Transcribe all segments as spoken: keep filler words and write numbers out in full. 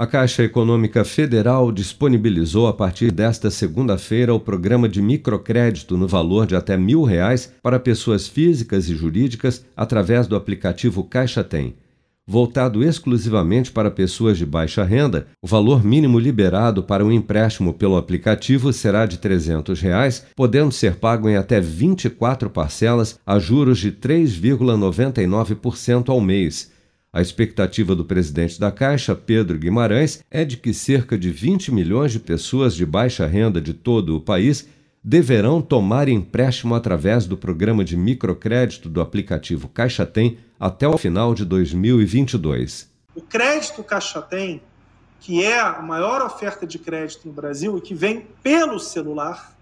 A Caixa Econômica Federal disponibilizou a partir desta segunda-feira o programa de microcrédito no valor de até mil reais para pessoas físicas e jurídicas através do aplicativo Caixa Tem. Voltado exclusivamente para pessoas de baixa renda, o valor mínimo liberado para um empréstimo pelo aplicativo será de trezentos reais, podendo ser pago em até vinte e quatro parcelas a juros de três vírgula noventa e nove por cento ao mês. A expectativa do presidente da Caixa, Pedro Guimarães, é de que cerca de vinte milhões de pessoas de baixa renda de todo o país deverão tomar empréstimo através do programa de microcrédito do aplicativo Caixa Tem até o final de dois mil e vinte e dois. O crédito Caixa Tem, que é a maior oferta de crédito no Brasil e que vem pelo celular,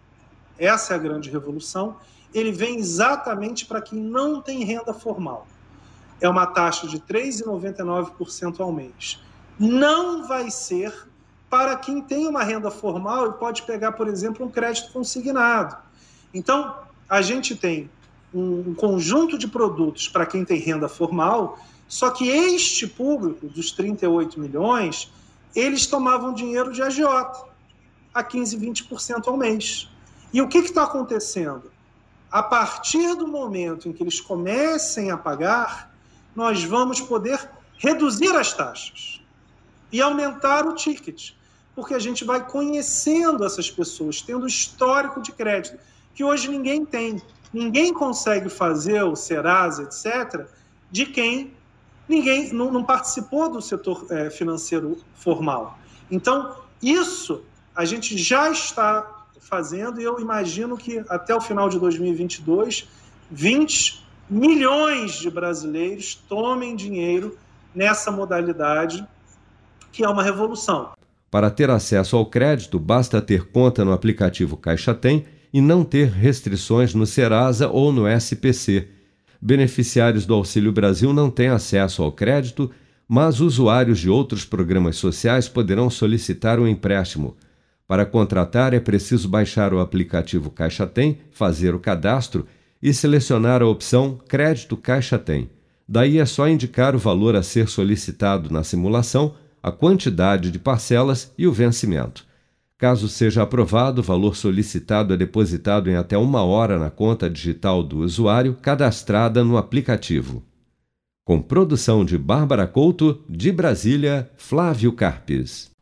essa é a grande revolução, ele vem exatamente para quem não tem renda formal. É uma taxa de três vírgula noventa e nove por cento ao mês. Não vai ser para quem tem uma renda formal e pode pegar, por exemplo, um crédito consignado. Então, a gente tem um conjunto de produtos para quem tem renda formal, só que este público, dos trinta e oito milhões, eles tomavam dinheiro de agiota, a quinze, vinte por cento ao mês. E o que está acontecendo? A partir do momento em que eles comecem a pagar, nós vamos poder reduzir as taxas e aumentar o ticket, porque a gente vai conhecendo essas pessoas, tendo histórico de crédito, que hoje ninguém tem. Ninguém consegue fazer o Serasa, etcétera, de quem ninguém não, não participou do setor é, financeiro formal. Então, isso a gente já está fazendo, e eu imagino que até o final de dois mil e vinte e dois, vinte milhões de brasileiros tomem dinheiro nessa modalidade, que é uma revolução. Para ter acesso ao crédito, basta ter conta no aplicativo Caixa Tem e não ter restrições no Serasa ou no S P C. Beneficiários do Auxílio Brasil não têm acesso ao crédito, mas usuários de outros programas sociais poderão solicitar um empréstimo. Para contratar, é preciso baixar o aplicativo Caixa Tem, fazer o cadastro e selecionar a opção Crédito Caixa Tem. Daí é só indicar o valor a ser solicitado na simulação, a quantidade de parcelas e o vencimento. Caso seja aprovado, o valor solicitado é depositado em até uma hora na conta digital do usuário cadastrada no aplicativo. Com produção de Bárbara Couto, de Brasília, Flávio Carpes.